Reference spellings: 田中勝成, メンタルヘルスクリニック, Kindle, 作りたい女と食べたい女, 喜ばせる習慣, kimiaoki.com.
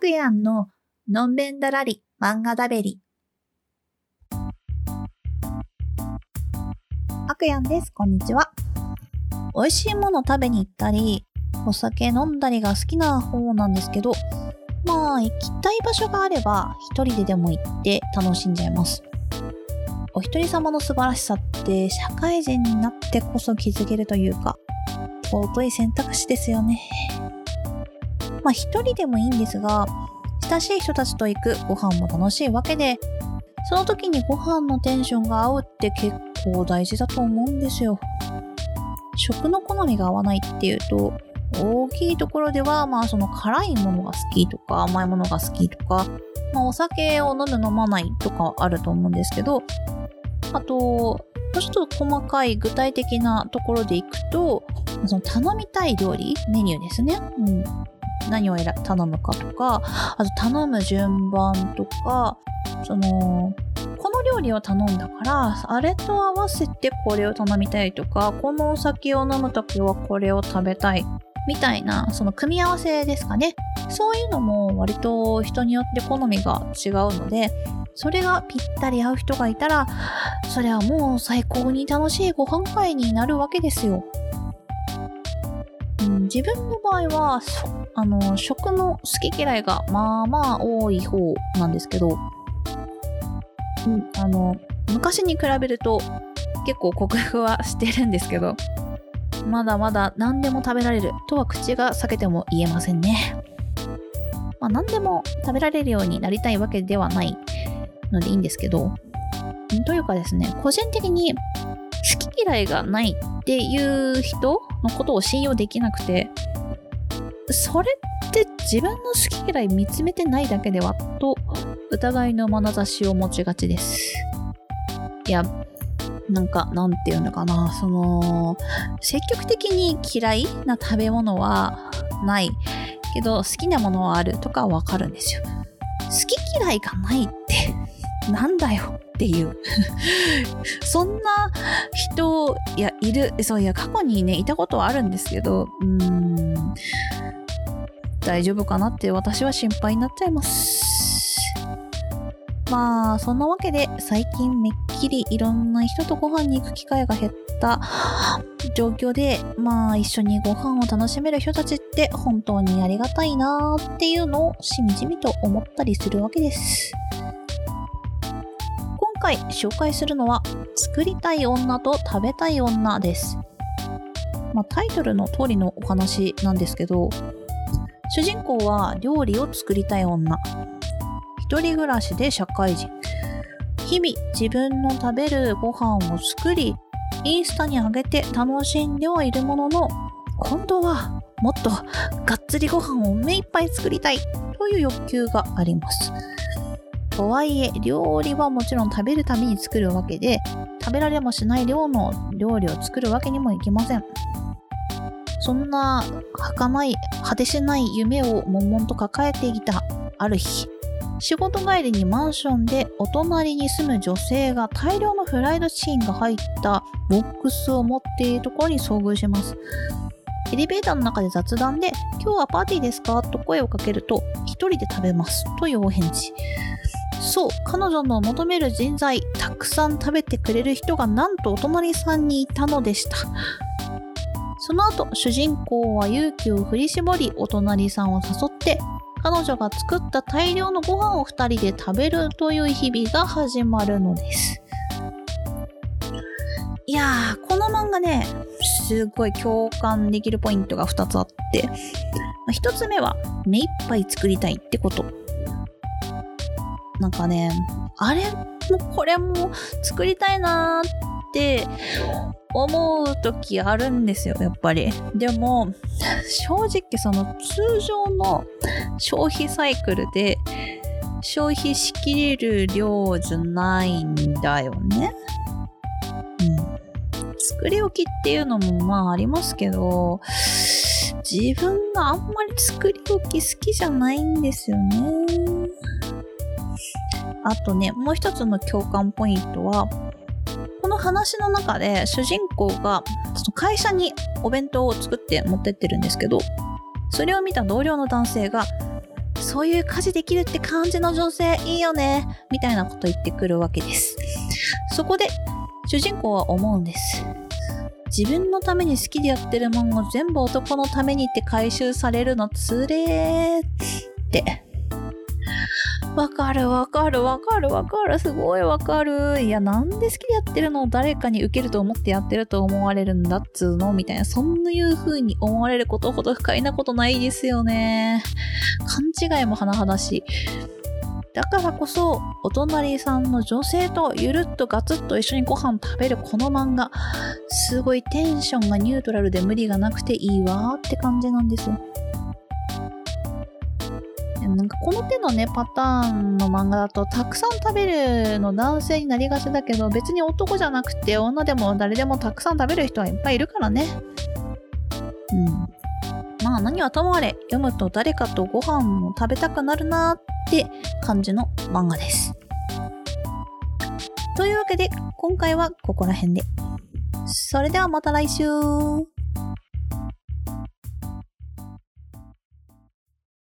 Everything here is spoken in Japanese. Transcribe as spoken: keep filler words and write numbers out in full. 白夜ののんべんだらり漫画だべり。白夜です。こんにちは。美味しいもの食べに行ったりお酒飲んだりが好きな方なんですけど、まあ行きたい場所があれば一人ででも行って楽しんじゃいます。お一人様の素晴らしさって社会人になってこそ気づけるというか、尊い選択肢ですよね。まあ一人でもいいんですが、親しい人たちと行くご飯も楽しいわけで、その時にご飯のテンションが合うって結構大事だと思うんですよ。食の好みが合わないっていうと、大きいところではまあその辛いものが好きとか甘いものが好きとか、まあ、お酒を飲む飲まないとかあると思うんですけど、あともうちょっと細かい具体的なところでいくと、その頼みたい料理メニューですね、うん、何を頼むかとか、あと頼む順番とか、そのこの料理を頼んだからあれと合わせてこれを頼みたいとか、このお酒を飲むときはこれを食べたいみたいな、その組み合わせですかね。そういうのも割と人によって好みが違うので、それがぴったり合う人がいたら、それはもう最高に楽しいご飯会になるわけですよ。うん、自分の場合はあの食の好き嫌いがまあまあ多い方なんですけど、うん、あの昔に比べると結構克服はしてるんですけど、まだまだ何でも食べられるとは口が裂けても言えませんね。まあ、何でも食べられるようになりたいわけではないのでいいんですけど、というかですね、個人的に好き嫌いがないっていう人のことを信用できなくて、それって自分の好き嫌い見つめてないだけではと疑いの眼差しを持ちがちです。いやなんかなんていうのかな、その積極的に嫌いな食べ物はないけど好きなものはあるとかわかるんですよ。好き嫌いがないってなんだよっていうそんな人いやいるそういや過去にねいたことはあるんですけど、うーん大丈夫かなって私は心配になっちゃいます。まあそんなわけで最近めっきりいろんな人とご飯に行く機会が減った状況で、まあ一緒にご飯を楽しめる人たちって本当にありがたいなーっていうのをしみじみと思ったりするわけです。今回紹介するのは作りたい女と食べたい女です。まあ、タイトルの通りのお話なんですけど、主人公は料理を作りたい女、一人暮らしで社会人、日々自分の食べるご飯を作りインスタに上げて楽しんではいるものの、今度はもっとがっつりご飯を目いっぱい作りたいという欲求があります。とはいえ料理はもちろん食べるために作るわけで、食べられもしない量の料理を作るわけにもいきません。そんな儚い果てしない夢を悶々と抱えていたある日、仕事帰りにマンションでお隣に住む女性が大量のフライドチキンが入ったボックスを持っているところに遭遇します。エレベーターの中で雑談で今日はパーティーですかと声をかけると、一人で食べますというお返事。そう、彼女の求める人材、たくさん食べてくれる人がなんとお隣さんにいたのでした。その後主人公は勇気を振り絞りお隣さんを誘って彼女が作った大量のご飯をふたりで食べるという日々が始まるのです。いやー、この漫画ねすごい共感できるポイントがふたつあって、ひとつめは目いっぱい作りたいってこと。なんかねあれもこれも作りたいなーって思う時あるんですよ、やっぱり。でも正直その通常の消費サイクルで消費しきれる量じゃないんだよね。うん、作り置きっていうのもまあありますけど、自分があんまり作り置き好きじゃないんですよね。あとね、もう一つの共感ポイントは、この話の中で主人公が会社にお弁当を作って持ってってるんですけど、それを見た同僚の男性が、そういう家事できるって感じの女性いいよねみたいなこと言ってくるわけです。そこで主人公は思うんです。自分のために好きでやってるもんを全部男のためにって回収されるのつれーって。わかるわかるわかるわかる、すごいわかる。いや、なんで好きでやってるのを誰かに受けると思ってやってると思われるんだっつーのみたいな、そんないう風に思われることほど不快なことないですよね。勘違いも甚だしい。だからこそお隣さんの女性とゆるっとガツッと一緒にご飯食べるこの漫画、すごいテンションがニュートラルで無理がなくていいわーって感じなんですよ。なんかこの手のねパターンの漫画だとたくさん食べるの男性になりがちだけど、別に男じゃなくて女でも誰でもたくさん食べる人はいっぱいいるからね。うん。まあ何はともあれ読むと誰かとご飯も食べたくなるなって感じの漫画です。というわけで今回はここら辺で。それではまた来週。